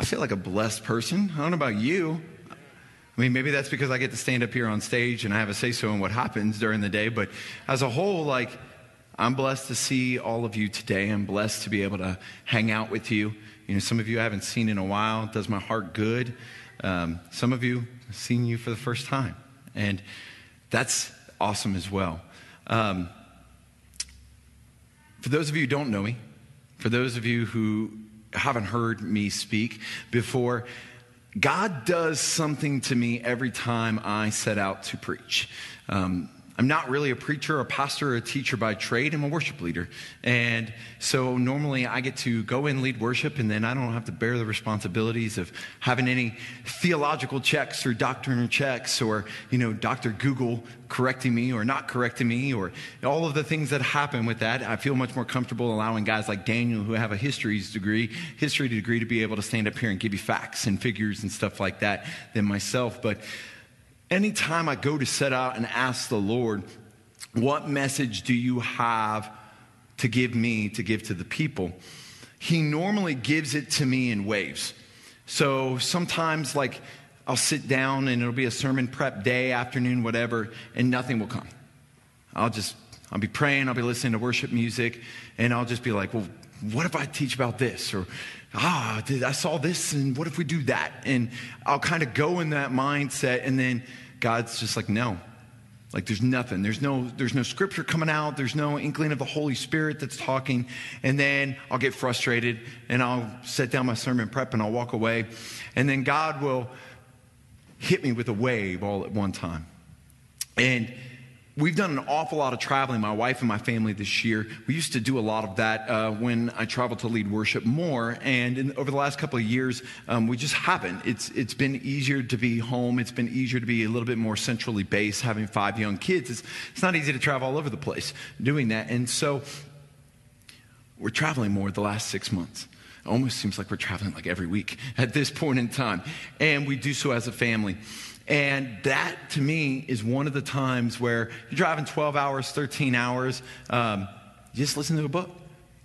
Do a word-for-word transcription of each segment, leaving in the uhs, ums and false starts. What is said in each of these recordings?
I feel like a blessed person. I don't know about you. I mean, maybe that's because I get to stand up here on stage and I have a say-so in what happens during the day. But as a whole, like, I'm blessed to see all of you today. I'm blessed to be able to hang out with you. You know, some of you I haven't seen in a while. It does my heart good. Um, some of you, I've seen you for the first time. And that's awesome as well. Um, for those of you who don't know me, for those of you who haven't heard me speak before, God does something to me every time I set out to preach. Um, I'm not really a preacher, a pastor, or a teacher by trade. I'm a worship leader. And so normally I get to go in, lead worship, and then I don't have to bear the responsibilities of having any theological checks or doctrinal checks or, you know, Doctor Google correcting me or not correcting me or all of the things that happen with that. I feel much more comfortable allowing guys like Daniel, who have a history degree, history degree to be able to stand up here and give you facts and figures and stuff like that than myself. But anytime I go to set out and ask the Lord, what message do you have to give me, to give to the people? He normally gives it to me in waves. So sometimes, like, I'll sit down and it'll be a sermon prep day, afternoon, whatever, and nothing will come. I'll just, I'll be praying, I'll be listening to worship music, and I'll just be like, well, what if I teach about this? Or, ah, did I saw this, and what if we do that? And I'll kind of go in that mindset, and then God's just like, no. Like, there's nothing. There's no, there's no scripture coming out. There's no inkling of the Holy Spirit that's talking. And then I'll get frustrated, and I'll set down my sermon prep, and I'll walk away. And then God will hit me with a wave all at one time. And we've done an awful lot of traveling, my wife and my family, this year. We used to do a lot of that uh, when I traveled to lead worship more. And in, over the last couple of years, um, we just haven't. It's It's been easier to be home. It's been easier to be a little bit more centrally based, having five young kids. It's, it's not easy to travel all over the place doing that. And so we're traveling more the last six months. It almost seems like we're traveling like every week at this point in time. And we do so as a family. And that, to me, is one of the times where you're driving twelve hours, thirteen hours, um, just listen to a book.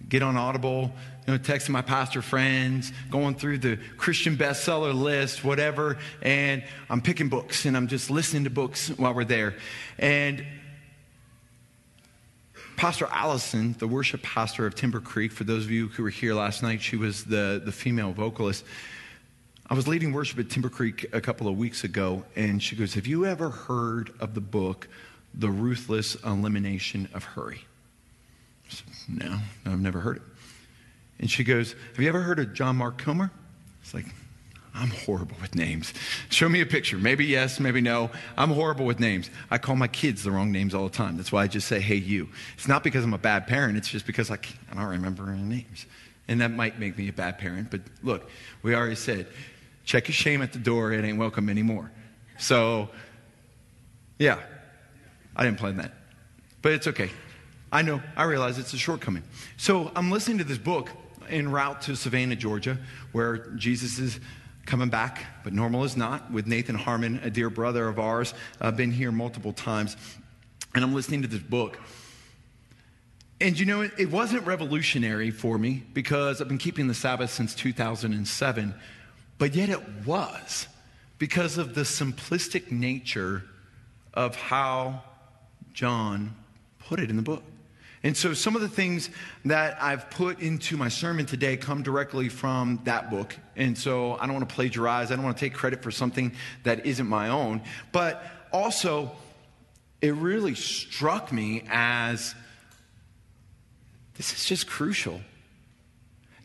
Get on Audible, you know, texting my pastor friends, going through the Christian bestseller list, whatever, and I'm picking books, and I'm just listening to books while we're there. And Pastor Allison, the worship pastor of Timber Creek, for those of you who were here last night, she was the, the female vocalist. I was leading worship at Timber Creek a couple of weeks ago, and she goes, have you ever heard of the book, The Ruthless Elimination of Hurry? I said, no, no, I've never heard it. And she goes, have you ever heard of John Mark Comer? It's like, I'm horrible with names. Show me a picture. Maybe yes, maybe no. I'm horrible with names. I call my kids the wrong names all the time. That's why I just say, hey, you. It's not because I'm a bad parent. It's just because I, can't, I don't remember any names. And that might make me a bad parent, but look, we already said, check your shame at the door. It ain't welcome anymore. So, yeah, I didn't plan that. But it's okay. I know. I realize it's a shortcoming. So I'm listening to this book en route to Savannah, Georgia, where Jesus is coming back, but normal is not, with Nathan Harmon, a dear brother of ours. I've been here multiple times. And I'm listening to this book. And, you know, it, it wasn't revolutionary for me because I've been keeping the Sabbath since two thousand seven. But yet it was, because of the simplistic nature of how John put it in the book. And so some of the things that I've put into my sermon today come directly from that book. And so I don't want to plagiarize. I don't want to take credit for something that isn't my own. But also, it really struck me as this is just crucial.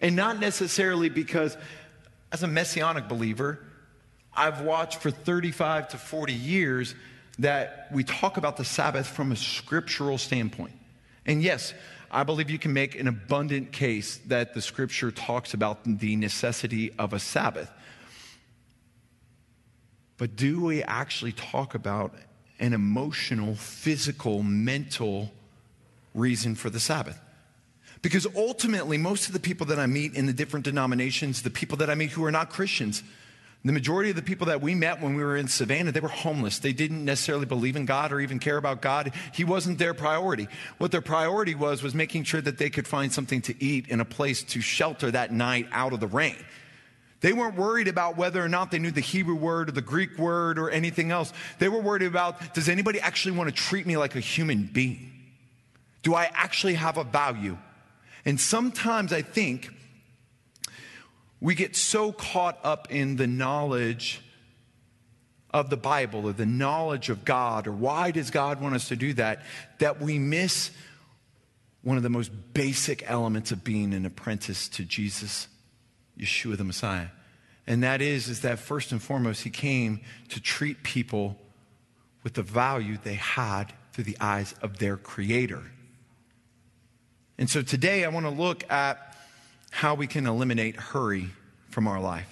And not necessarily because, as a messianic believer, I've watched for thirty-five to forty years that we talk about the Sabbath from a scriptural standpoint. And yes, I believe you can make an abundant case that the scripture talks about the necessity of a Sabbath. But do we actually talk about an emotional, physical, mental reason for the Sabbath? Because ultimately, most of the people that I meet in the different denominations, the people that I meet who are not Christians, the majority of the people that we met when we were in Savannah, they were homeless. They didn't necessarily believe in God or even care about God. He wasn't their priority. What their priority was was making sure that they could find something to eat and a place to shelter that night out of the rain. They weren't worried about whether or not they knew the Hebrew word or the Greek word or anything else. They were worried about, does anybody actually want to treat me like a human being? Do I actually have a value? And sometimes I think we get so caught up in the knowledge of the Bible or the knowledge of God or why does God want us to do that, that we miss one of the most basic elements of being an apprentice to Jesus, Yeshua the Messiah. And that is, is that first and foremost, he came to treat people with the value they had through the eyes of their Creator. And so today I want to look at how we can eliminate hurry from our life.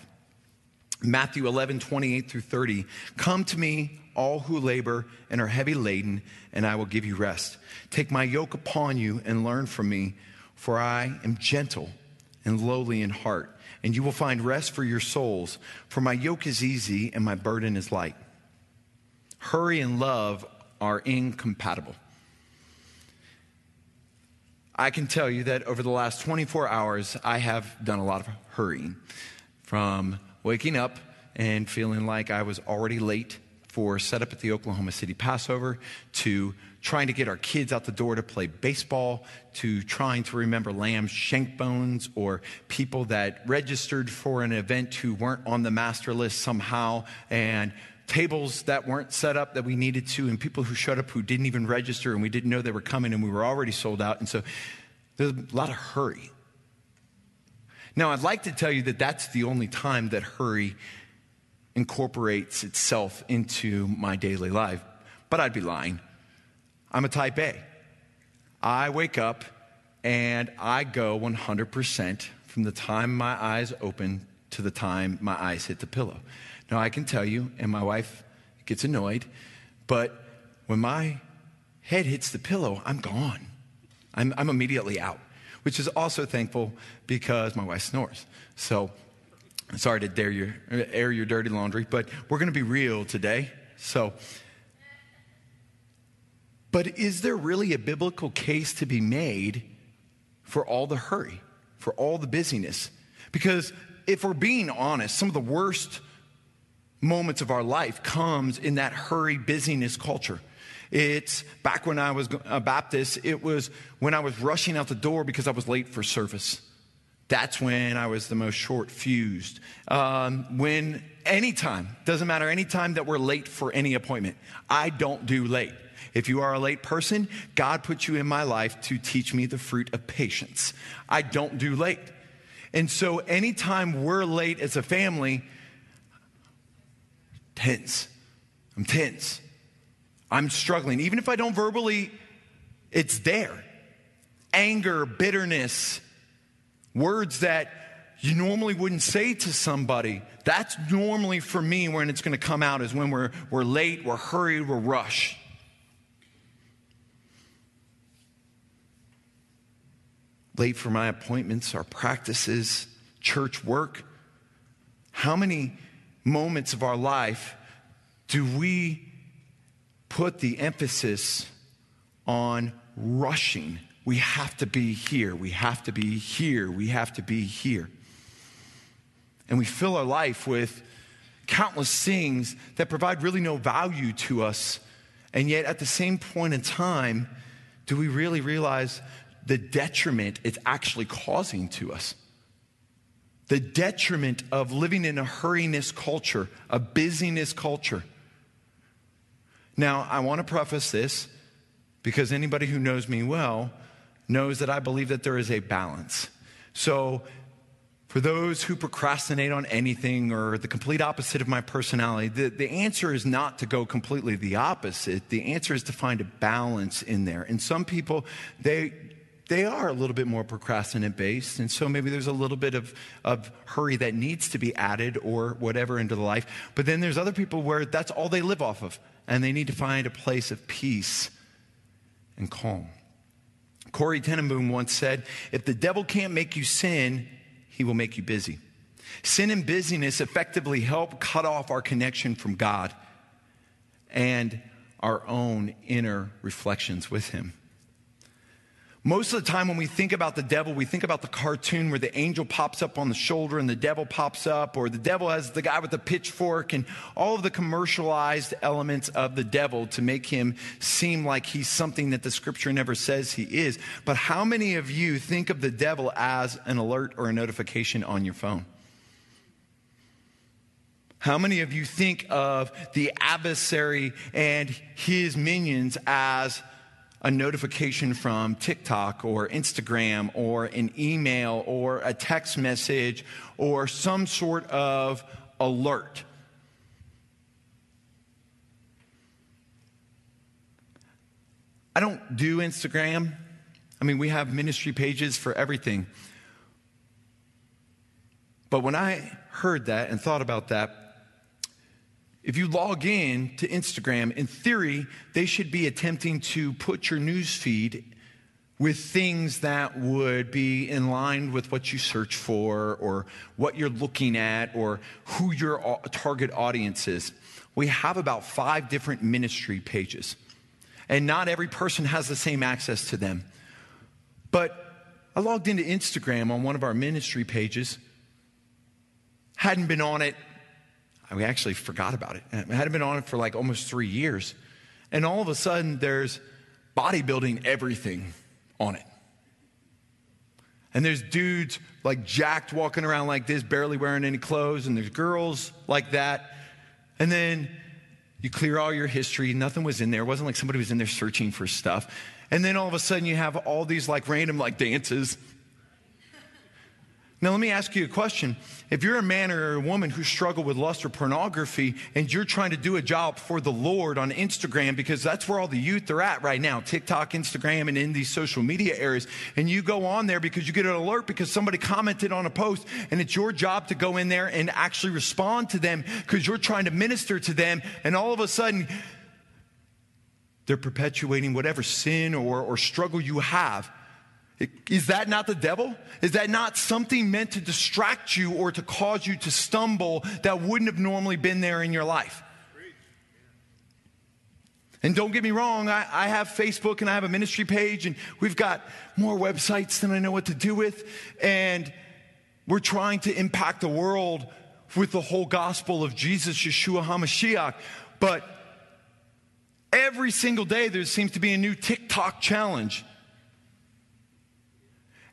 Matthew eleven, twenty-eight through thirty, come to me, all who labor and are heavy laden, and I will give you rest. Take my yoke upon you and learn from me, for I am gentle and lowly in heart, and you will find rest for your souls, for my yoke is easy and my burden is light. Hurry and love are incompatible. I can tell you that over the last twenty-four hours, I have done a lot of hurrying, from waking up and feeling like I was already late for setup at the Oklahoma City Passover, to trying to get our kids out the door to play baseball, to trying to remember lamb shank bones or people that registered for an event who weren't on the master list somehow, and tables that weren't set up that we needed to, and people who showed up who didn't even register and we didn't know they were coming and we were already sold out. And so there's a lot of hurry. Now, I'd like to tell you that that's the only time that hurry incorporates itself into my daily life, but I'd be lying. I'm a type A. I wake up and I go one hundred percent from the time my eyes open to the time my eyes hit the pillow. Now, I can tell you, and my wife gets annoyed, but when my head hits the pillow, I'm gone. I'm, I'm immediately out, which is also thankful because my wife snores. So sorry to dare your, air your dirty laundry, but we're going to be real today. So, but is there really a biblical case to be made for all the hurry, for all the busyness? Because if we're being honest, some of the worst moments of our life comes in that hurry, busyness culture. It's back when I was a Baptist, it was when I was rushing out the door because I was late for service. That's when I was the most short-fused. Um, when anytime, doesn't matter, anytime that we're late for any appointment, I don't do late. If you are a late person, God put you in my life to teach me the fruit of patience. I don't do late. And so anytime we're late as a family, tense. I'm tense. I'm struggling. Even if I don't verbally, it's there. Anger, bitterness, words that you normally wouldn't say to somebody. That's normally for me when it's going to come out, is when we're, we're late, we're hurried, we're rushed. Late for my appointments, our practices, church work. How many moments of our life do we put the emphasis on rushing? We have to be here. We have to be here. We have to be here. And we fill our life with countless things that provide really no value to us. And yet at the same point in time, do we really realize the detriment it's actually causing to us? The detriment of living in a hurriness culture, a busyness culture. Now, I want to preface this because anybody who knows me well knows that I believe that there is a balance. So for those who procrastinate on anything or the complete opposite of my personality, the, the answer is not to go completely the opposite. The answer is to find a balance in there. And some people, they they are a little bit more procrastinate based. And so maybe there's a little bit of, of hurry that needs to be added or whatever into the life. But then there's other people where that's all they live off of, and they need to find a place of peace and calm. Corey Tenenbaum once said, if the devil can't make you sin, he will make you busy. Sin and busyness effectively help cut off our connection from God and our own inner reflections with him. Most of the time when we think about the devil, we think about the cartoon where the angel pops up on the shoulder and the devil pops up, or the devil has the guy with the pitchfork and all of the commercialized elements of the devil to make him seem like he's something that the scripture never says he is. But how many of you think of the devil as an alert or a notification on your phone? How many of you think of the adversary and his minions as a notification from TikTok or Instagram or an email or a text message or some sort of alert? I don't do Instagram. I mean, we have ministry pages for everything. But when I heard that and thought about that, if you log in to Instagram, in theory, they should be attempting to put your news feed with things that would be in line with what you search for or what you're looking at or who your target audience is. We have about five different ministry pages, and not every person has the same access to them. But I logged into Instagram on one of our ministry pages, hadn't been on it. We actually forgot about it. I hadn't been on it for like almost three years. And all of a sudden, there's bodybuilding everything on it. And there's dudes like jacked walking around like this, barely wearing any clothes. And there's girls like that. And then you clear all your history. Nothing was in there. It wasn't like somebody was in there searching for stuff. And then all of a sudden, you have all these like random like dances. Now, let me ask you a question. If you're a man or a woman who struggle with lust or pornography and you're trying to do a job for the Lord on Instagram, because that's where all the youth are at right now, TikTok, Instagram, and in these social media areas, and you go on there because you get an alert because somebody commented on a post, and it's your job to go in there and actually respond to them because you're trying to minister to them, and all of a sudden, they're perpetuating whatever sin or, or struggle you have. Is that not the devil? Is that not something meant to distract you or to cause you to stumble that wouldn't have normally been there in your life? And don't get me wrong, I, I have Facebook and I have a ministry page, and we've got more websites than I know what to do with, and we're trying to impact the world with the whole gospel of Jesus, Yeshua HaMashiach. But every single day there seems to be a new TikTok challenge.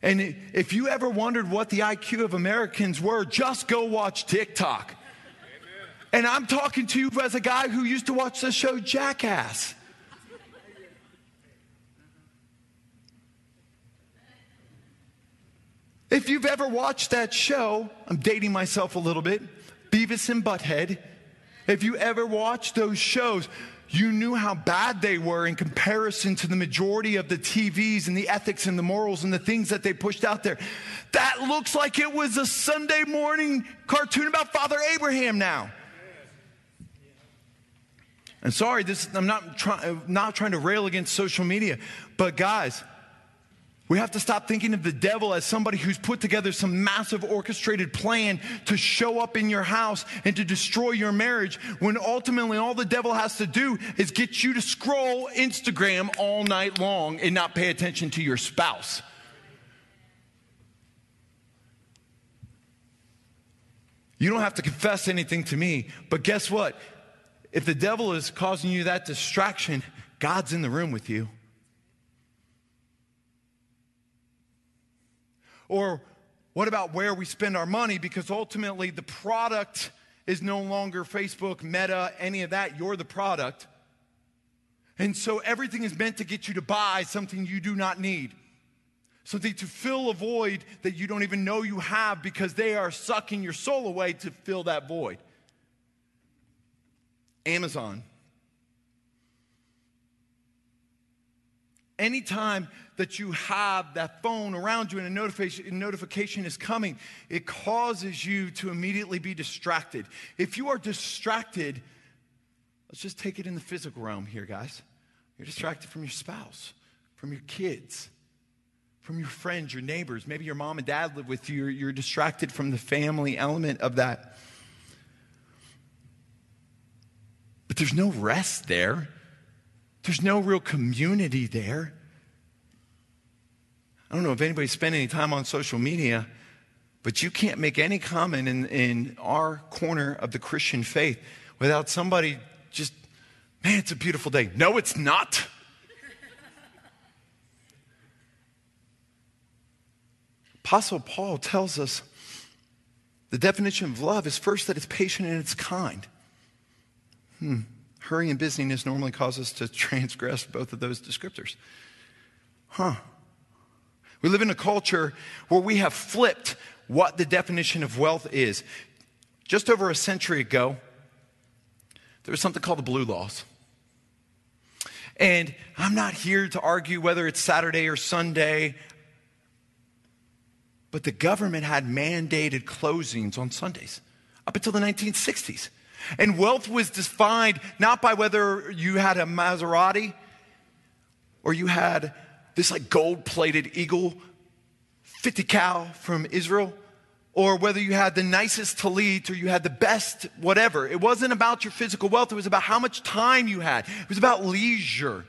And if you ever wondered what the I Q of Americans were, just go watch TikTok. Amen. And I'm talking to you as a guy who used to watch the show Jackass. If you've ever watched that show, I'm dating myself a little bit, Beavis and Butthead. If you ever watched those shows, you knew how bad they were in comparison to the majority of the T Vs and the ethics and the morals and the things that they pushed out there. That looks like it was a Sunday morning cartoon about Father Abraham now. And sorry, this, I'm not, try, not trying to rail against social media, but guys, we have to stop thinking of the devil as somebody who's put together some massive orchestrated plan to show up in your house and to destroy your marriage, when ultimately all the devil has to do is get you to scroll Instagram all night long and not pay attention to your spouse. You don't have to confess anything to me, but guess what? If the devil is causing you that distraction, God's in the room with you. Or what about where we spend our money? Because ultimately the product is no longer Facebook, Meta, any of that. You're the product. And so everything is meant to get you to buy something you do not need. Something to fill a void that you don't even know you have, because they are sucking your soul away to fill that void. Amazon. Anytime that you have that phone around you and a notification, notification is coming, it causes you to immediately be distracted. If you are distracted, let's just take it in the physical realm here, guys. You're distracted from your spouse, from your kids, from your friends, your neighbors. Maybe your mom and dad live with you. You're, you're distracted from the family element of that. But there's no rest there. There's no real community there. I don't know if anybody spent any time on social media, but you can't make any comment in, in our corner of the Christian faith without somebody just, man, it's a beautiful day. No, it's not. Apostle Paul tells us the definition of love is first that it's patient and it's kind. Hmm. Hurry and busyness normally cause us to transgress both of those descriptors. Huh. We live in a culture where we have flipped what the definition of wealth is. Just over a century ago, there was something called the Blue Laws. And I'm not here to argue whether it's Saturday or Sunday, but the government had mandated closings on Sundays up until the nineteen sixties. And wealth was defined not by whether you had a Maserati or you had this like gold-plated eagle, fifty cal from Israel, or whether you had the nicest tallit or you had the best whatever. It wasn't about your physical wealth. It was about how much time you had. It was about leisure.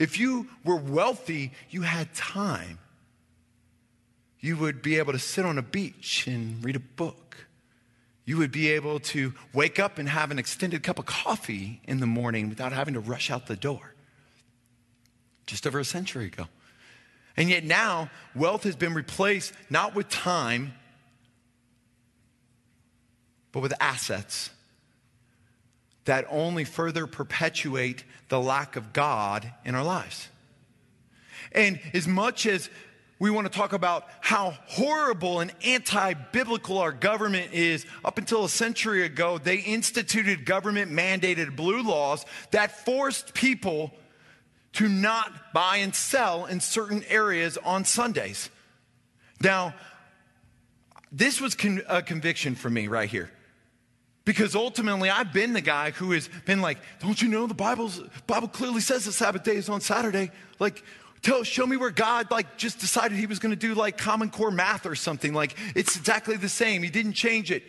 If you were wealthy, you had time. You would be able to sit on a beach and read a book. You would be able to wake up and have an extended cup of coffee in the morning without having to rush out the door. Just over a century ago. And yet now, wealth has been replaced not with time, but with assets that only further perpetuate the lack of God in our lives. And as much as we want to talk about how horrible and anti-biblical our government is, up until a century ago, they instituted government-mandated blue laws that forced people to not buy and sell in certain areas on Sundays. Now, this was con- a conviction for me right here. Because ultimately, I've been the guy who has been like, don't you know the Bible's, Bible clearly says the Sabbath day is on Saturday? Like, tell, show me where God like just decided he was going to do like Common Core math or something. Like, it's exactly the same. He didn't change it.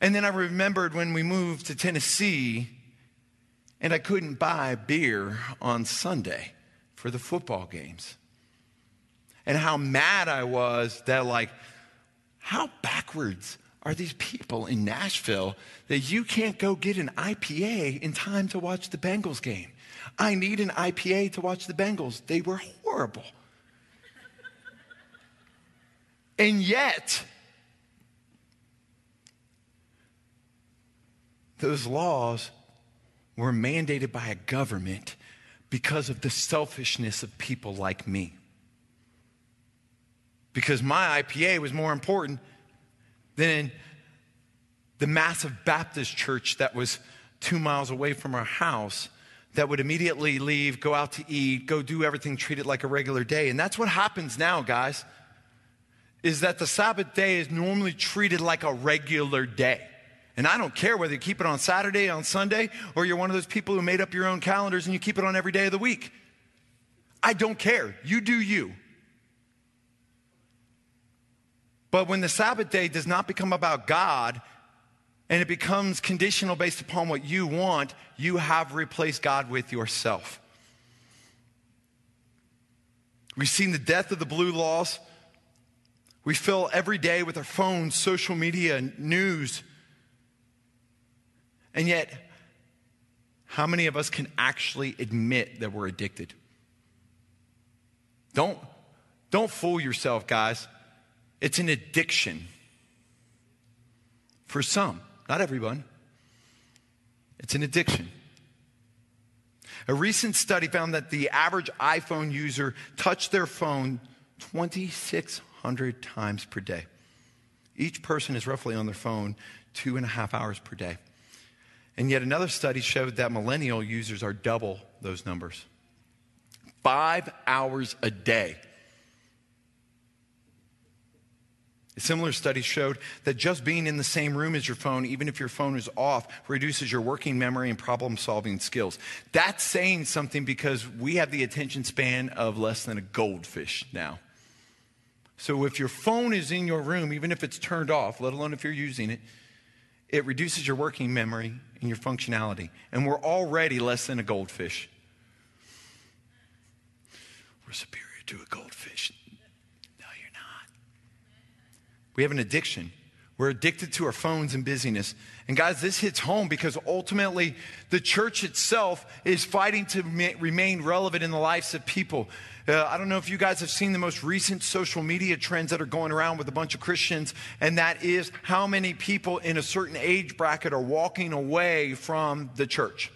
And then I remembered when we moved to Tennessee, and I couldn't buy beer on Sunday for the football games. And how mad I was that, like, how backwards are these people in Nashville that you can't go get an I P A in time to watch the Bengals game? I need an I P A to watch the Bengals. They were horrible. And yet, those laws were mandated by a government because of the selfishness of people like me. Because my I P A was more important than the massive Baptist church that was two miles away from our house that would immediately leave, go out to eat, go do everything, treat it like a regular day. And that's what happens now, guys, is that the Sabbath day is normally treated like a regular day. And I don't care whether you keep it on Saturday, on Sunday, or you're one of those people who made up your own calendars and you keep it on every day of the week. I don't care. You do you. But when the Sabbath day does not become about God and it becomes conditional based upon what you want, you have replaced God with yourself. We've seen the death of the blue laws. We fill every day with our phones, social media, news. And yet, how many of us can actually admit that we're addicted? Don't, don't fool yourself, guys. It's an addiction. For some, not everyone. It's an addiction. A recent study found that the average iPhone user touched their phone twenty-six hundred times per day. Each person is roughly on their phone two and a half hours per day. And yet another study showed that millennial users are double those numbers. Five hours a day. A similar study showed that just being in the same room as your phone, even if your phone is off, reduces your working memory and problem-solving skills. That's saying something because we have the attention span of less than a goldfish now. So if your phone is in your room, even if it's turned off, let alone if you're using it, it reduces your working memory and your functionality. And we're already less than a goldfish. We're superior to a goldfish. No, you're not. We have an addiction. We're addicted to our phones and busyness. And guys, this hits home because ultimately the church itself is fighting to ma- remain relevant in the lives of people. Uh, I don't know if you guys have seen the most recent social media trends that are going around with a bunch of Christians, and that is how many people in a certain age bracket are walking away from the church.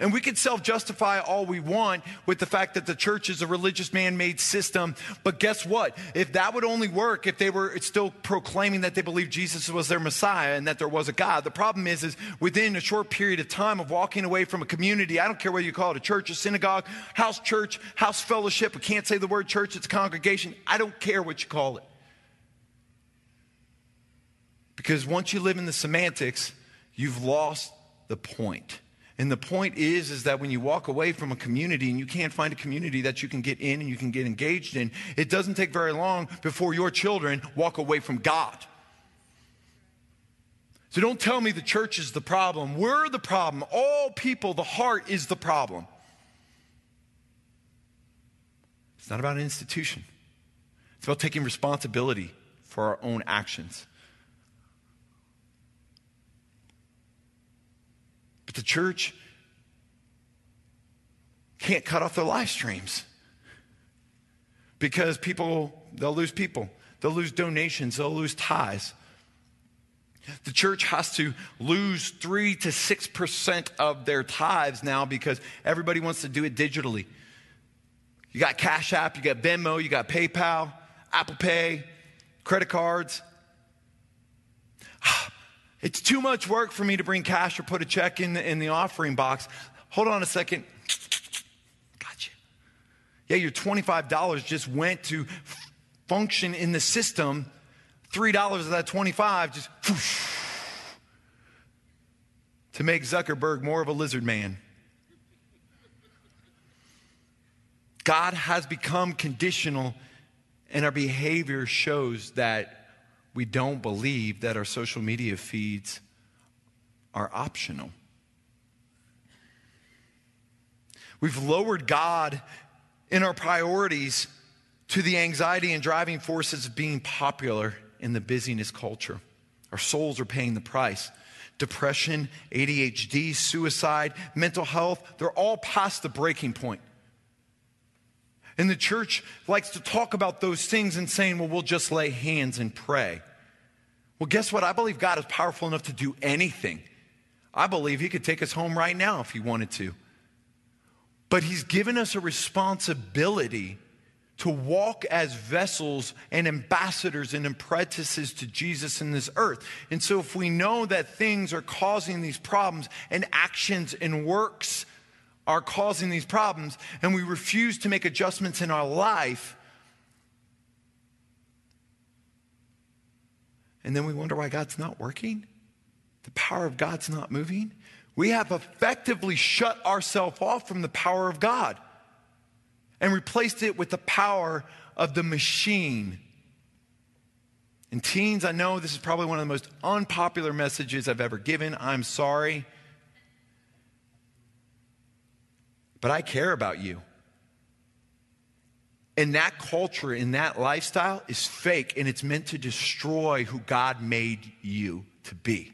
And we can self-justify all we want with the fact that the church is a religious man-made system. But guess what? If that would only work if they were still proclaiming that they believed Jesus was their Messiah and that there was a God. The problem is, is within a short period of time of walking away from a community, I don't care whether you call it a church, a synagogue, house church, house fellowship. I can't say the word church. It's a congregation. I don't care what you call it. Because once you live in the semantics, you've lost the point. And the point is, is that when you walk away from a community and you can't find a community that you can get in and you can get engaged in, it doesn't take very long before your children walk away from God. So don't tell me the church is the problem. We're the problem. All people, the heart is the problem. It's not about an institution. It's about taking responsibility for our own actions. But the church can't cut off their live streams because people, they'll lose people. They'll lose donations. They'll lose ties. The church has to lose three to six percent of their tithes now because everybody wants to do it digitally. You got Cash App, you got Venmo, you got PayPal, Apple Pay, credit cards. It's too much work for me to bring cash or put a check in the, in the offering box. Hold on a second. Gotcha. Yeah, your twenty-five dollars just went to function in the system. three dollars of that twenty-five just whoosh, to make Zuckerberg more of a lizard man. God has become conditional, and our behavior shows that we don't believe that our social media feeds are optional. We've lowered God in our priorities to the anxiety and driving forces of being popular in the busyness culture. Our souls are paying the price. Depression, A D H D, suicide, mental health, they're all past the breaking point. And the church likes to talk about those things and saying, well, we'll just lay hands and pray. Well, guess what? I believe God is powerful enough to do anything. I believe he could take us home right now if he wanted to. But he's given us a responsibility to walk as vessels and ambassadors and apprentices to Jesus in this earth. And so if we know that things are causing these problems and actions and works are causing these problems, and we refuse to make adjustments in our life, and then we wonder why God's not working, the power of God's not moving, we have effectively shut ourselves off from the power of God and replaced it with the power of the machine. And teens, I know this is probably one of the most unpopular messages I've ever given. I'm sorry. But I care about you. And that culture and that lifestyle is fake, and it's meant to destroy who God made you to be.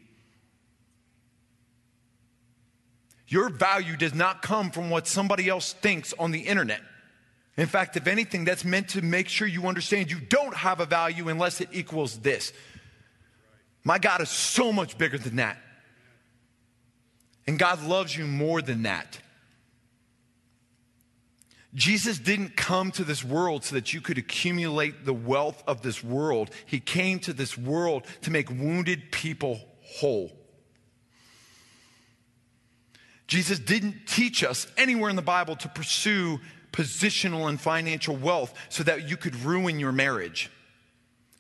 Your value does not come from what somebody else thinks on the internet. In fact, if anything, that's meant to make sure you understand you don't have a value unless it equals this. My God is so much bigger than that. And God loves you more than that. Jesus didn't come to this world so that you could accumulate the wealth of this world. He came to this world to make wounded people whole. Jesus didn't teach us anywhere in the Bible to pursue positional and financial wealth so that you could ruin your marriage.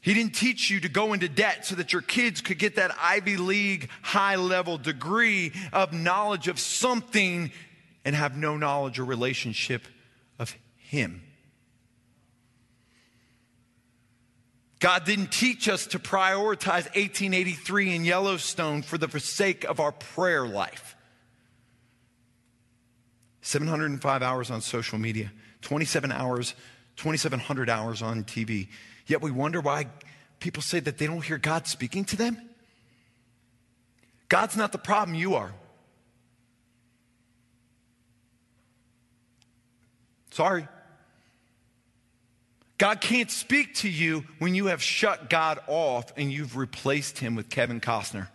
He didn't teach you to go into debt so that your kids could get that Ivy League high-level degree of knowledge of something and have no knowledge or relationship of him. God didn't teach us to prioritize eighteen eighty-three in Yellowstone for the sake of our prayer life. seven hundred five hours on social media, twenty-seven hours, twenty-seven hundred hours on T V. Yet we wonder why people say that they don't hear God speaking to them. God's not the problem, you are. Sorry. God can't speak to you when you have shut God off and you've replaced him with Kevin Costner.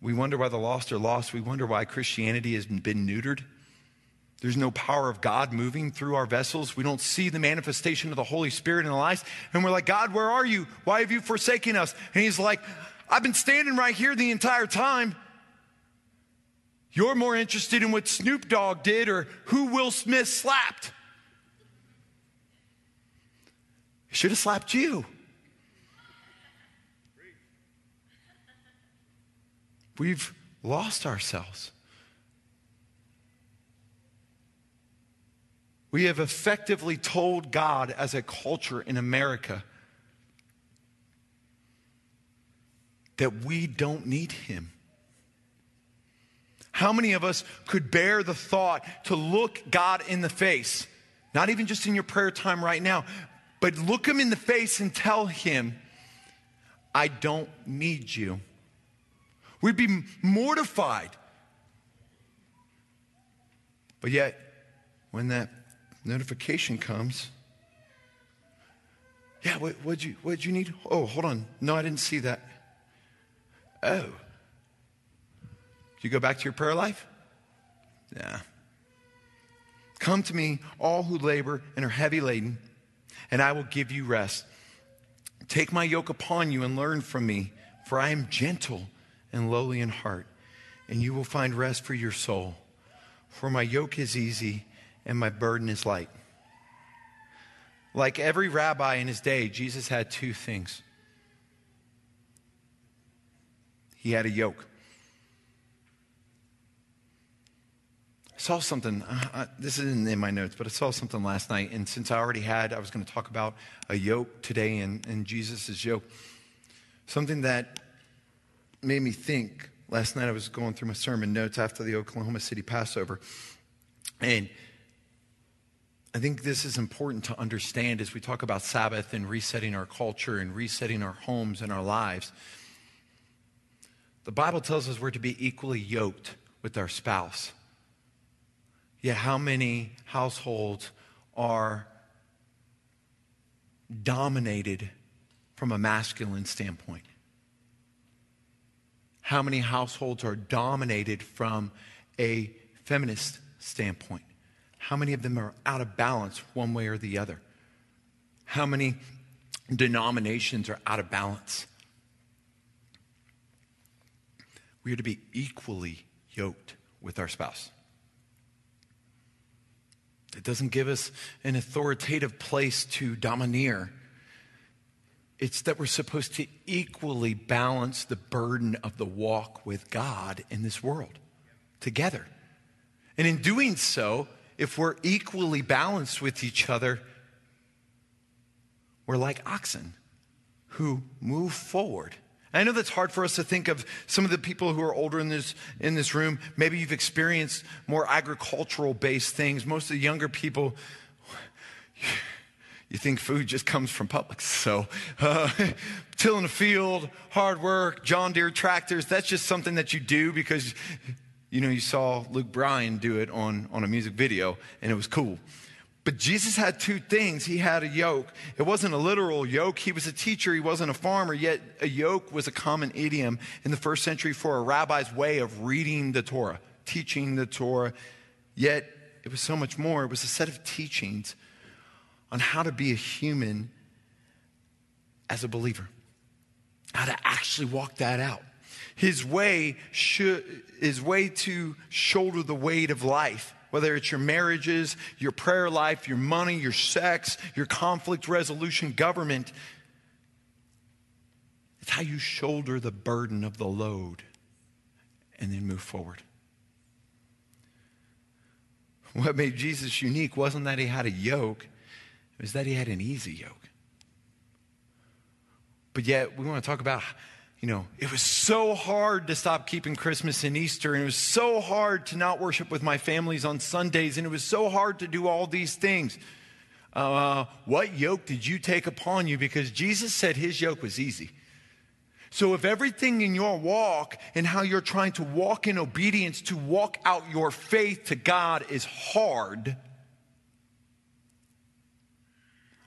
We wonder why the lost are lost. We wonder why Christianity has been neutered. There's no power of God moving through our vessels. We don't see the manifestation of the Holy Spirit in our lives. And we're like, God, where are you? Why have you forsaken us? And he's like, I've been standing right here the entire time. You're more interested in what Snoop Dogg did or who Will Smith slapped. He should have slapped you. We've lost ourselves. We have effectively told God as a culture in America that we don't need him. How many of us could bear the thought to look God in the face? Not even just in your prayer time right now, but look him in the face and tell him, I don't need you. We'd be mortified. But yet, when that notification comes, yeah, what, what'd you, what'd you need? Oh, hold on. No, I didn't see that. Oh. Do you go back to your prayer life? Nah. Come to me, all who labor and are heavy laden, and I will give you rest. Take my yoke upon you and learn from me, for I am gentle and lowly in heart, and you will find rest for your soul. For my yoke is easy and my burden is light. Like every rabbi in his day, Jesus had two things. He had a yoke. I saw something, uh, uh, this isn't in my notes, but I saw something last night, and since I already had, I was going to talk about a yoke today and, and Jesus' yoke. Something that made me think, last night I was going through my sermon notes after the Oklahoma City Passover, and I think this is important to understand as we talk about Sabbath and resetting our culture and resetting our homes and our lives. The Bible tells us we're to be equally yoked with our spouse. Yeah, how many households are dominated from a masculine standpoint? How many households are dominated from a feminist standpoint? How many of them are out of balance one way or the other? How many denominations are out of balance? We are to be equally yoked with our spouse. It doesn't give us an authoritative place to domineer. It's that we're supposed to equally balance the burden of the walk with God in this world together. And in doing so, if we're equally balanced with each other, we're like oxen who move forward. I know that's hard for us to think of. Some of the people who are older in this in this room, maybe you've experienced more agricultural-based things. Most of the younger people, you think food just comes from Publix. So uh, tilling a field, hard work, John Deere tractors, that's just something that you do because, you know, you saw Luke Bryan do it on, on a music video, and it was cool. But Jesus had two things. He had a yoke. It wasn't a literal yoke. He was a teacher. He wasn't a farmer. Yet a yoke was a common idiom in the first century for a rabbi's way of reading the Torah, teaching the Torah. Yet it was so much more. It was a set of teachings on how to be a human as a believer, how to actually walk that out. His way, should, his way to shoulder the weight of life, whether it's your marriages, your prayer life, your money, your sex, your conflict resolution, government. It's how you shoulder the burden of the load and then move forward. What made Jesus unique wasn't that he had a yoke, it was that he had an easy yoke. But yet we want to talk about you know, it was so hard to stop keeping Christmas and Easter, and it was so hard to not worship with my families on Sundays, and it was so hard to do all these things. Uh, what yoke did you take upon you? Because Jesus said his yoke was easy. So if everything in your walk and how you're trying to walk in obedience to walk out your faith to God is hard,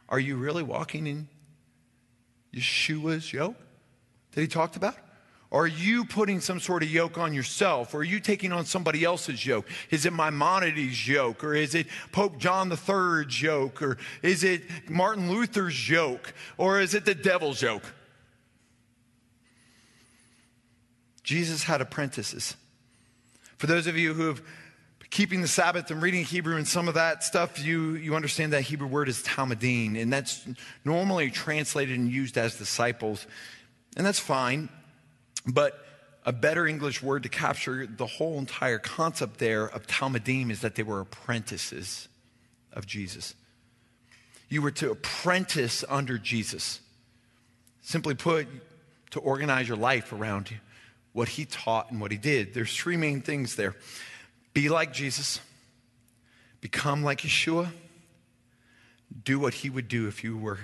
are you really walking in Yeshua's yoke that he talked about? Are you putting some sort of yoke on yourself? Or are you taking on somebody else's yoke? Is it Maimonides' yoke? Or is it Pope John the Third's yoke? Or is it Martin Luther's yoke? Or is it the devil's yoke? Jesus had apprentices. For those of you who have been keeping the Sabbath and reading Hebrew and some of that stuff, you, you understand that Hebrew word is Talmudim, and that's normally translated and used as disciples. And that's fine, but a better English word to capture the whole entire concept there of Talmudim is that they were apprentices of Jesus. You were to apprentice under Jesus. Simply put, to organize your life around you, what he taught and what he did. There's three main things there. Be like Jesus, become like Yeshua, do what he would do if you were,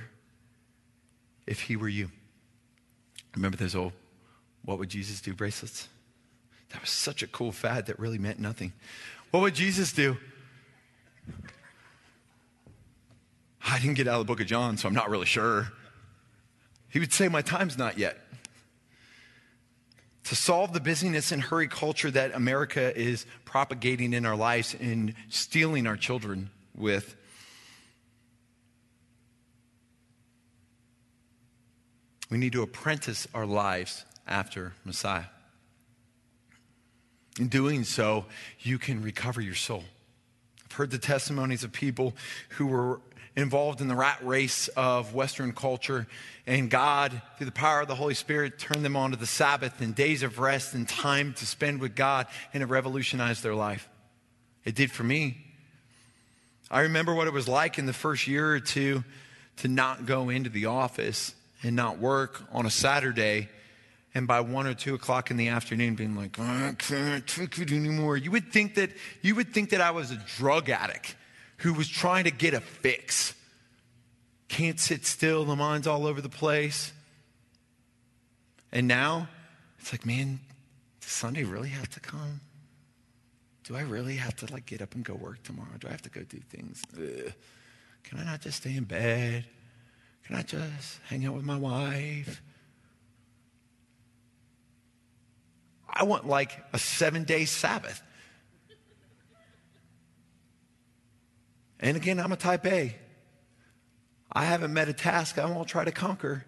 if he were you. Remember those old, what would Jesus do bracelets? That was such a cool fad that really meant nothing. What would Jesus do? I didn't get out of the book of John, so I'm not really sure. He would say, my time's not yet. To solve the busyness and hurry culture that America is propagating in our lives and stealing our children with. We need to apprentice our lives after Messiah. In doing so, you can recover your soul. I've heard the testimonies of people who were involved in the rat race of Western culture, and God, through the power of the Holy Spirit, turned them onto the Sabbath and days of rest and time to spend with God, and it revolutionized their life. It did for me. I remember what it was like in the first year or two to not go into the office and not work on a Saturday, and by one or two o'clock in the afternoon being like, oh, I can't take it anymore. You would think that you would think that I was a drug addict who was trying to get a fix. Can't sit still, the mind's all over the place. And now, it's like, man, does Sunday really have to come? Do I really have to like get up and go work tomorrow? Do I have to go do things? Ugh. Can I not just stay in bed? Can I just hang out with my wife? I want like a seven-day Sabbath. And again, I'm a type A. I haven't met a task I won't try to conquer.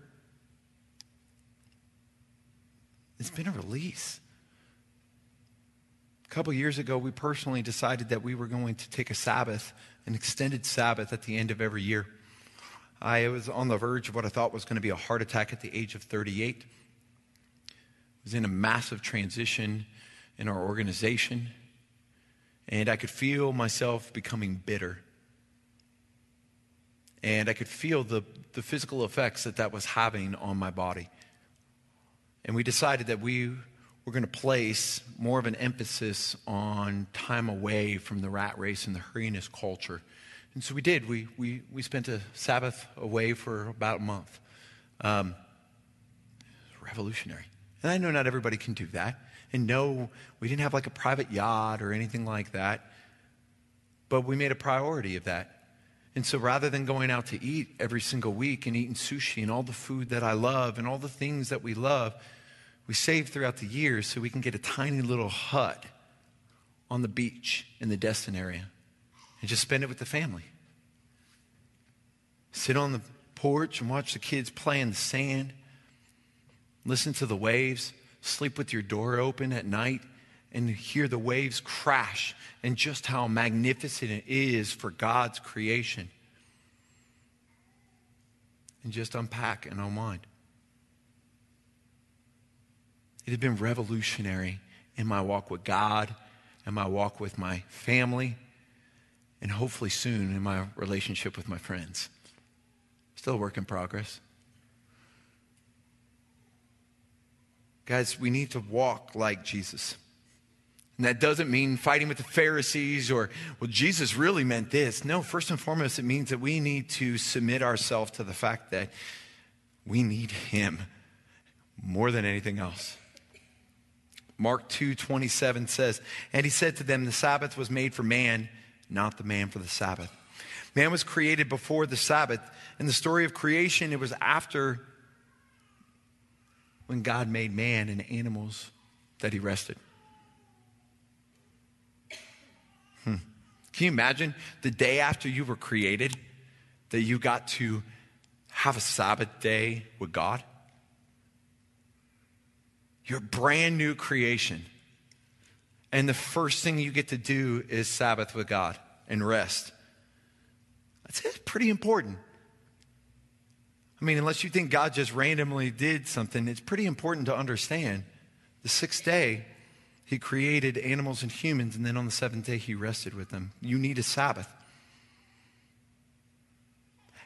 It's been a release. A couple years ago, we personally decided that we were going to take a Sabbath, an extended Sabbath at the end of every year. I was on the verge of what I thought was going to be a heart attack at the age of thirty-eight. I was in a massive transition in our organization, and I could feel myself becoming bitter. And I could feel the, the physical effects that that was having on my body. And we decided that we were going to place more of an emphasis on time away from the rat race and the hurriedness culture. And so we did. We we we spent a Sabbath away for about a month. Um, revolutionary. And I know not everybody can do that. And no, we didn't have like a private yacht or anything like that. But we made a priority of that. And so rather than going out to eat every single week and eating sushi and all the food that I love and all the things that we love, we save throughout the years so we can get a tiny little hut on the beach in the Destin area and just spend it with the family. Sit on the porch and watch the kids play in the sand, listen to the waves, sleep with your door open at night, and hear the waves crash and just how magnificent it is for God's creation. And just unpack and unwind. It had been revolutionary in my walk with God and my walk with my family, and hopefully soon in my relationship with my friends. Still a work in progress. Guys, we need to walk like Jesus. And that doesn't mean fighting with the Pharisees or, well, Jesus really meant this. No, first and foremost, it means that we need to submit ourselves to the fact that we need him more than anything else. Mark two twenty-seven says, and he said to them, the Sabbath was made for man, not the man for the Sabbath. Man was created before the Sabbath. In the story of creation, it was after when God made man and animals that he rested. Hmm. Can you imagine the day after you were created that you got to have a Sabbath day with God? You're a brand new creation. And the first thing you get to do is Sabbath with God and rest. That's it. Pretty important. I mean, unless you think God just randomly did something, it's pretty important to understand the sixth day he created animals and humans, and then on the seventh day, he rested with them. You need a Sabbath.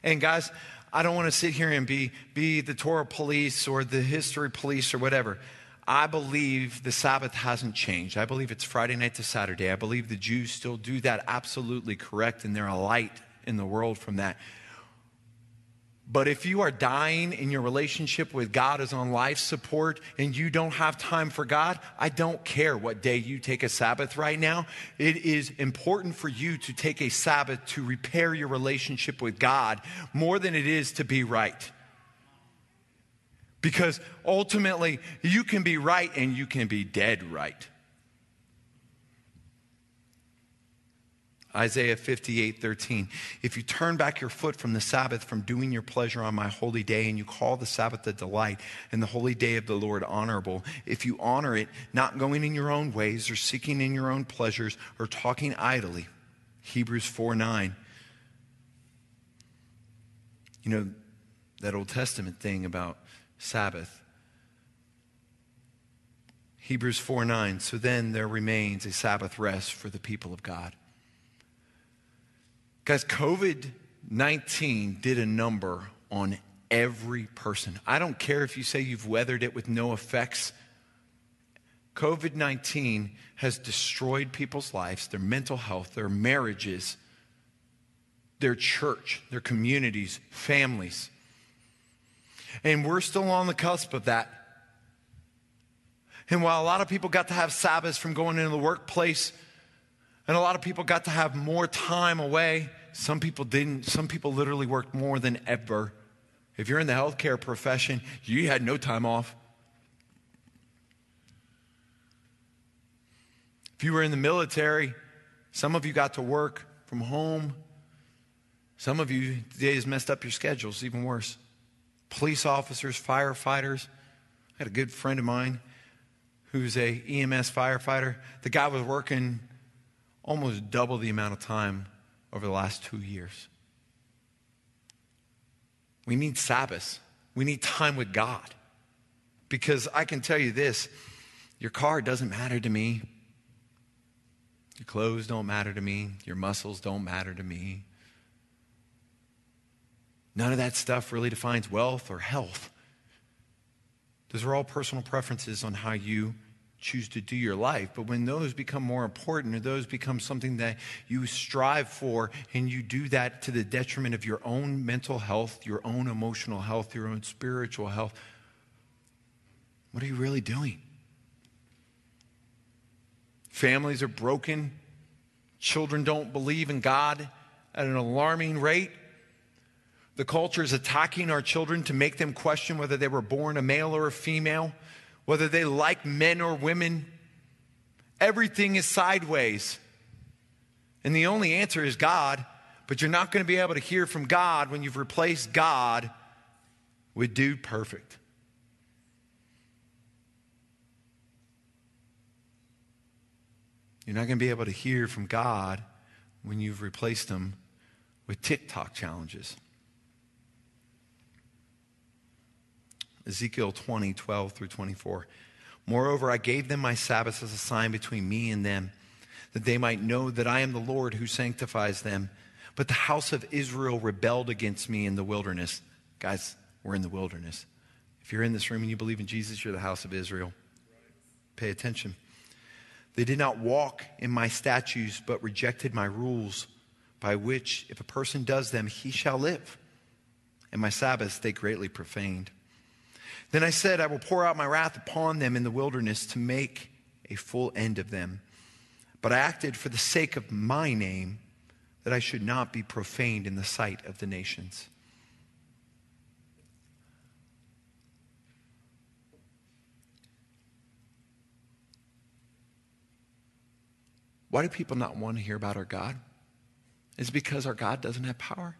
And guys, I don't want to sit here and be, be the Torah police or the history police or whatever. I believe the Sabbath hasn't changed. I believe it's Friday night to Saturday. I believe the Jews still do that absolutely correct, and they're a light in the world from that. But if you are dying and your relationship with God is on life support and you don't have time for God, I don't care what day you take a Sabbath right now. It is important for you to take a Sabbath to repair your relationship with God more than it is to be right. Because ultimately, you can be right and you can be dead right. Isaiah fifty-eight thirteen. If you turn back your foot from the Sabbath, from doing your pleasure on my holy day, and you call the Sabbath a delight and the holy day of the Lord honorable, if you honor it, not going in your own ways or seeking in your own pleasures or talking idly. Hebrews four nine. You know, that Old Testament thing about Sabbath. Hebrews four nine. So then there remains a Sabbath rest for the people of God. Guys, covid nineteen did a number on every person. I don't care if you say you've weathered it with no effects. covid nineteen has destroyed people's lives, their mental health, their marriages, their church, their communities, families. And we're still on the cusp of that. And while a lot of people got to have Sabbaths from going into the workplace, and a lot of people got to have more time away. Some people didn't. Some people literally worked more than ever. If you're in the healthcare profession, you had no time off. If you were in the military, some of you got to work from home. Some of you today has messed up your schedules, even worse. Police officers, firefighters. I had a good friend of mine who's a E M S firefighter. The guy was working almost double the amount of time over the last two years. We need Sabbath. We need time with God. Because I can tell you this, your car doesn't matter to me. Your clothes don't matter to me. Your muscles don't matter to me. None of that stuff really defines wealth or health. Those are all personal preferences on how you choose to do your life. But when those become more important, or those become something that you strive for, and you do that to the detriment of your own mental health, your own emotional health, your own spiritual health, what are you really doing? Families are broken. Children don't believe in God at an alarming rate. The culture is attacking our children to make them question whether they were born a male or a female, whether they like men or women. Everything is sideways. And the only answer is God, but you're not going to be able to hear from God when you've replaced God with dude perfect. You're not going to be able to hear from God when you've replaced him with TikTok challenges. Ezekiel twenty, twelve through twenty-four. Moreover, I gave them my Sabbaths as a sign between me and them, that they might know that I am the Lord who sanctifies them. But the house of Israel rebelled against me in the wilderness. Guys, we're in the wilderness. If you're in this room and you believe in Jesus, you're the house of Israel. Pay attention. They did not walk in my statutes, but rejected my rules, by which, if a person does them, he shall live. And my Sabbaths they greatly profaned. Then I said, I will pour out my wrath upon them in the wilderness to make a full end of them. But I acted for the sake of my name, that I should not be profaned in the sight of the nations. Why do people not want to hear about our God? Is it because our God doesn't have power?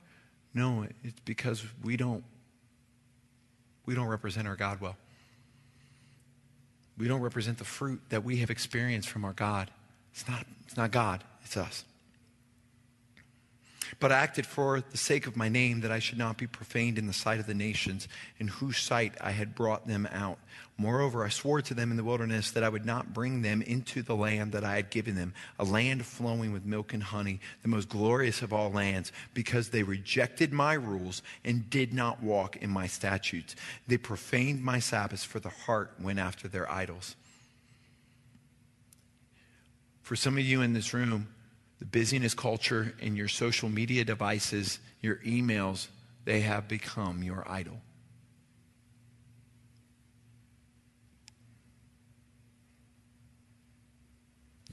No, it's because we don't we don't represent our God well. We don't represent the fruit that we have experienced from our God. It's not, it's not God, it's us. But I acted for the sake of my name, that I should not be profaned in the sight of the nations, in whose sight I had brought them out. Moreover, I swore to them in the wilderness that I would not bring them into the land that I had given them, a land flowing with milk and honey, the most glorious of all lands, because they rejected my rules and did not walk in my statutes. They profaned my Sabbaths, for the heart went after their idols. For some of you in this room, the busyness culture and your social media devices, your emails, they have become your idol.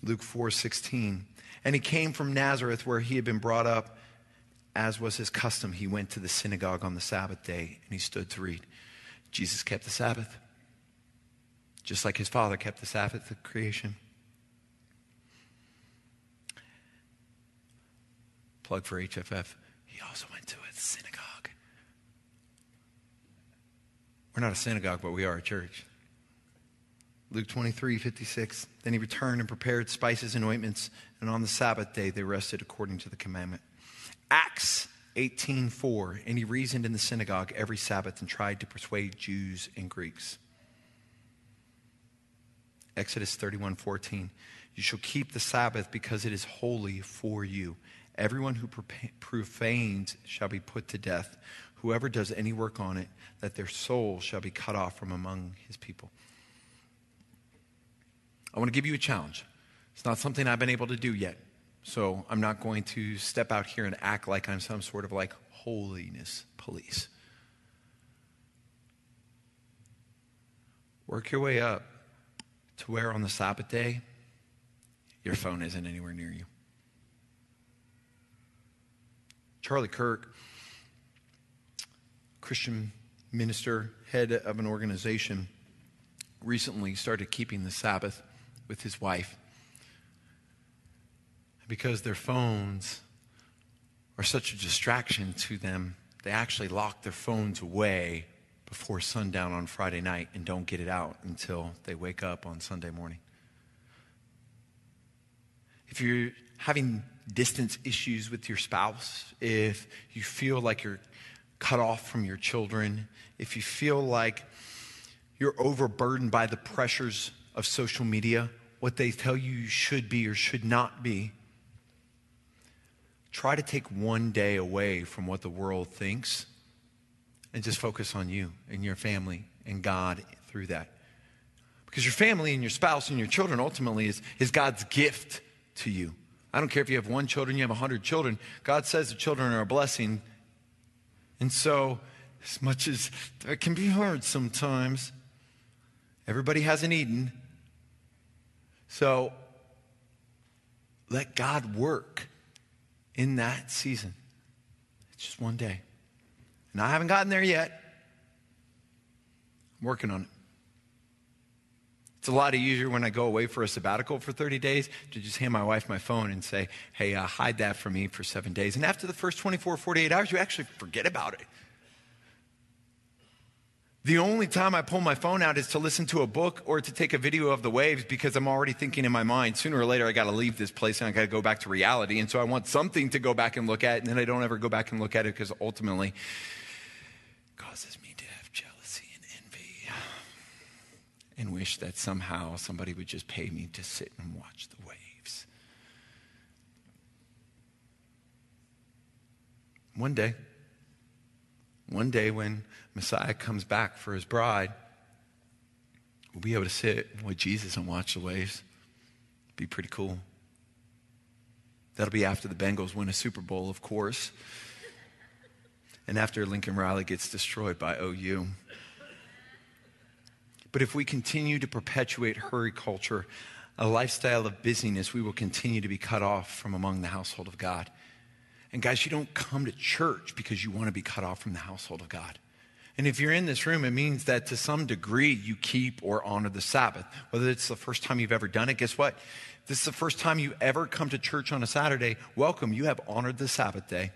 Luke four sixteen. And he came from Nazareth, where he had been brought up. As was his custom, he went to the synagogue on the Sabbath day, and he stood to read. Jesus kept the Sabbath, just like his Father kept the Sabbath of creation. Plug for H F F. He also went to a synagogue. We're not a synagogue, but we are a church. Luke twenty-three fifty-six. Then he returned and prepared spices and ointments, and on the Sabbath day they rested according to the commandment. Acts eighteen four. And he reasoned in the synagogue every Sabbath and tried to persuade Jews and Greeks. Exodus thirty-one fourteen. You shall keep the Sabbath because it is holy for you. Everyone who profanes shall be put to death. Whoever does any work on it, that their soul shall be cut off from among his people. I want to give you a challenge. It's not something I've been able to do yet. So I'm not going to step out here and act like I'm some sort of like holiness police. Work your way up to where on the Sabbath day, your phone isn't anywhere near you. Charlie Kirk, Christian minister, head of an organization, recently started keeping the Sabbath with his wife, because their phones are such a distraction to them. They actually lock their phones away before sundown on Friday night and don't get it out until they wake up on Sunday morning. If you're having distance issues with your spouse, if you feel like you're cut off from your children, if you feel like you're overburdened by the pressures of social media, what they tell you you should be or should not be, try to take one day away from what the world thinks and just focus on you and your family and God through that. Because your family and your spouse and your children ultimately is, is God's gift to you. I don't care if you have one children, you have a hundred children. God says the children are a blessing. And so, as much as it can be hard sometimes, everybody hasn't eaten. So, let God work in that season. It's just one day. And I haven't gotten there yet. I'm working on it. It's a lot easier when I go away for a sabbatical for thirty days to just hand my wife my phone and say, hey, uh, hide that from me for seven days. And after the first twenty-four, forty-eight hours, you actually forget about it. The only time I pull my phone out is to listen to a book or to take a video of the waves, because I'm already thinking in my mind, sooner or later I got to leave this place and I got to go back to reality. And so I want something to go back and look at, and then I don't ever go back and look at it, because ultimately it causes me to have jealousy and envy, and wish that somehow somebody would just pay me to sit and watch the waves. One day, One day when Messiah comes back for his bride, we'll be able to sit with Jesus and watch the waves. It'd be pretty cool. That'll be after the Bengals win a Super Bowl, of course. And after Lincoln Riley gets destroyed by O U. But if we continue to perpetuate hurry culture, a lifestyle of busyness, we will continue to be cut off from among the household of God. And guys, you don't come to church because you want to be cut off from the household of God. And if you're in this room, it means that to some degree you keep or honor the Sabbath. Whether it's the first time you've ever done it, guess what? If this is the first time you ever come to church on a Saturday, welcome, you have honored the Sabbath day.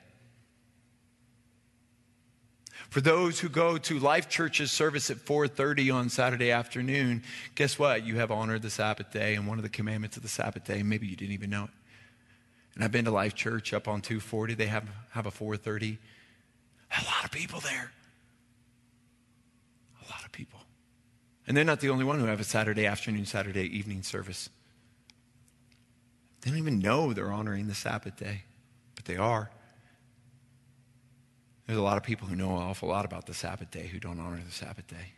For those who go to Life Church's service at four thirty on Saturday afternoon, guess what? You have honored the Sabbath day and one of the commandments of the Sabbath day. Maybe you didn't even know it. And I've been to Life Church up on two forty. They have, have a four thirty. A lot of people there. A lot of people. And they're not the only one who have a Saturday afternoon, Saturday evening service. They don't even know they're honoring the Sabbath day, but they are. There's a lot of people who know an awful lot about the Sabbath day who don't honor the Sabbath day.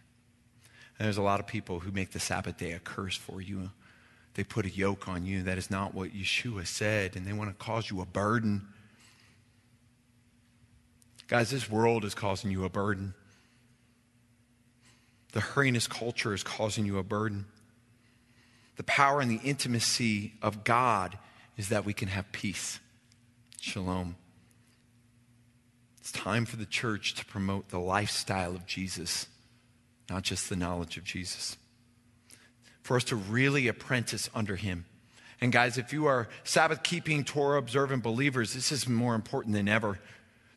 And there's a lot of people who make the Sabbath day a curse for you. They put a yoke on you. That is not what Yeshua said, and they want to cause you a burden. Guys, this world is causing you a burden. The hurriness culture is causing you a burden. The power and the intimacy of God is that we can have peace. Shalom. It's time for the church to promote the lifestyle of Jesus, not just the knowledge of Jesus. For us to really apprentice under him. And guys, if you are Sabbath-keeping, Torah-observant believers, this is more important than ever.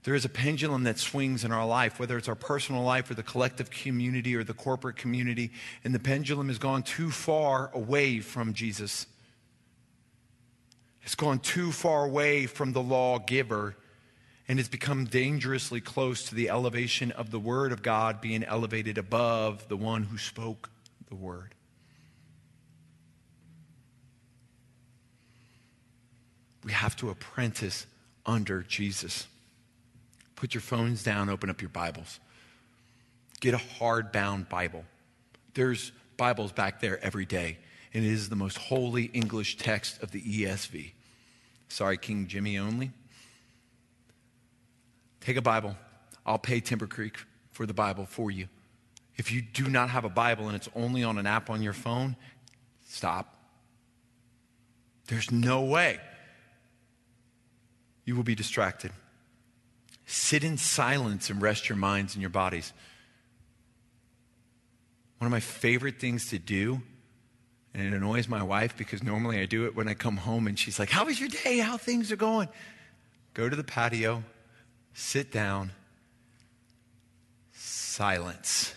There is a pendulum that swings in our life, whether it's our personal life or the collective community or the corporate community, and the pendulum has gone too far away from Jesus. It's gone too far away from the lawgiver, and it's become dangerously close to the elevation of the Word of God being elevated above the one who spoke the Word. We have to apprentice under Jesus. Put your phones down, open up your Bibles. Get a hardbound Bible. There's Bibles back there every day, and it is the most holy English text of the E S V. Sorry, King Jimmy only. Take a Bible. I'll pay Timber Creek for the Bible for you. If you do not have a Bible and it's only on an app on your phone, stop. There's no way. You will be distracted. Sit in silence and rest your minds and your bodies. One of my favorite things to do, and it annoys my wife because normally I do it when I come home and she's like, how was your day? How things are going? Go to the patio, sit down, silence.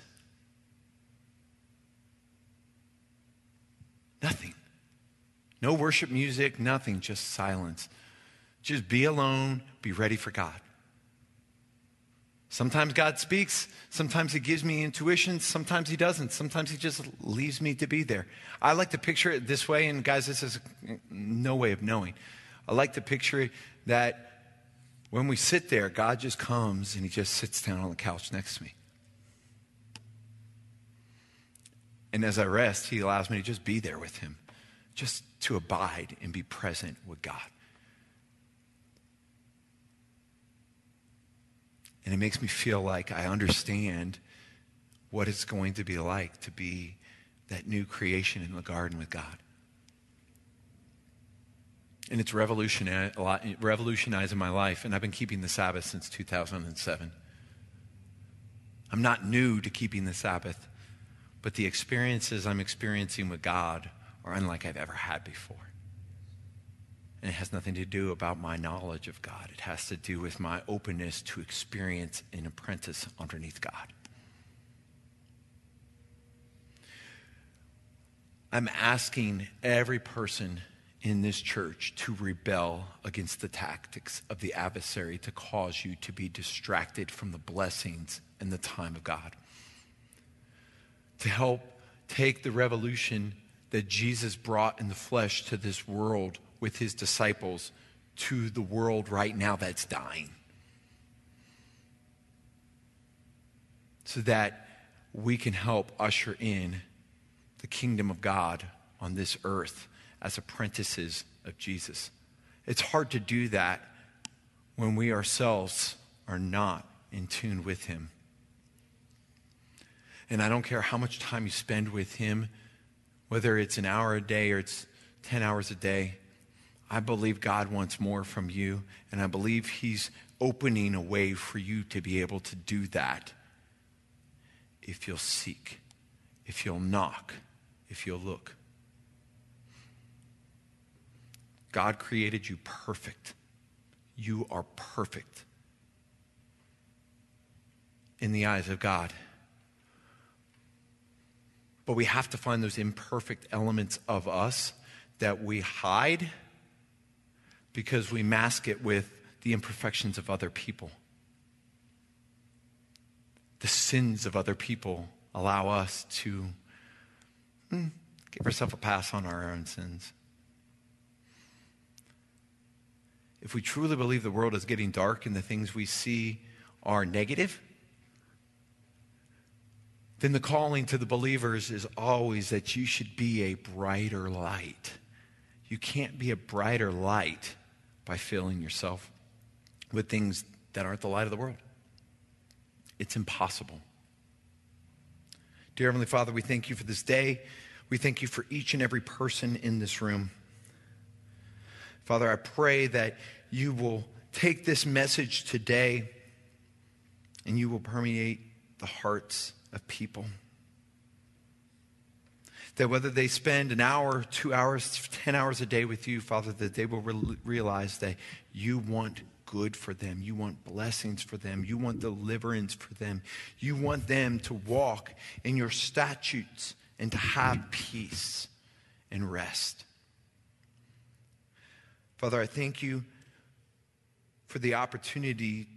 Nothing. No worship music, nothing, just silence. Just be alone, be ready for God. Sometimes God speaks. Sometimes he gives me intuition. Sometimes he doesn't. Sometimes he just leaves me to be there. I like to picture it this way, and guys, this is no way of knowing. I like to picture it that when we sit there, God just comes and he just sits down on the couch next to me. And as I rest, he allows me to just be there with him, just to abide and be present with God. And it makes me feel like I understand what it's going to be like to be that new creation in the garden with God. And it's revolutionizing my life, and I've been keeping the Sabbath since two thousand seven. I'm not new to keeping the Sabbath, but the experiences I'm experiencing with God are unlike I've ever had before. And it has nothing to do about my knowledge of God. It has to do with my openness to experience an apprentice underneath God. I'm asking every person in this church to rebel against the tactics of the adversary to cause you to be distracted from the blessings and the time of God. To help take the revolution that Jesus brought in the flesh to this world with his disciples to the world right now that's dying. so that we can help usher in the kingdom of God on this earth as apprentices of Jesus. It's hard to do that when we ourselves are not in tune with him. And I don't care how much time you spend with him, whether it's an hour a day or it's ten hours a day, I believe God wants more from you, and I believe he's opening a way for you to be able to do that if you'll seek, if you'll knock, if you'll look. God created you perfect. You are perfect in the eyes of God. But we have to find those imperfect elements of us that we hide because we mask it with the imperfections of other people. The sins of other people allow us to mm, give ourselves a pass on our own sins. If we truly believe the world is getting dark and the things we see are negative, then the calling to the believers is always that you should be a brighter light. You can't be a brighter light by filling yourself with things that aren't the light of the world. It's impossible. Dear Heavenly Father, we thank you for this day. We thank you for each and every person in this room. Father, I pray that you will take this message today and you will permeate the hearts of people. That whether they spend an hour, two hours, ten hours a day with you, Father, that they will re- realize that you want good for them. You want blessings for them. You want deliverance for them. You want them to walk in your statutes and to have peace and rest. Father, I thank you for the opportunity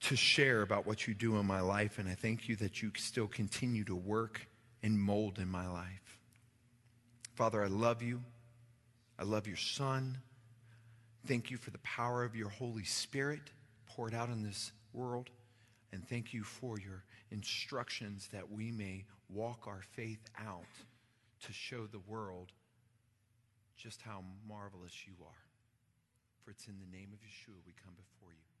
to share about what you do in my life, and I thank you that you still continue to work and mold in my life. Father, I love you. I love your Son. Thank you for the power of your Holy Spirit poured out in this world, and thank you for your instructions that we may walk our faith out to show the world just how marvelous you are. For it's in the name of Yeshua we come before you.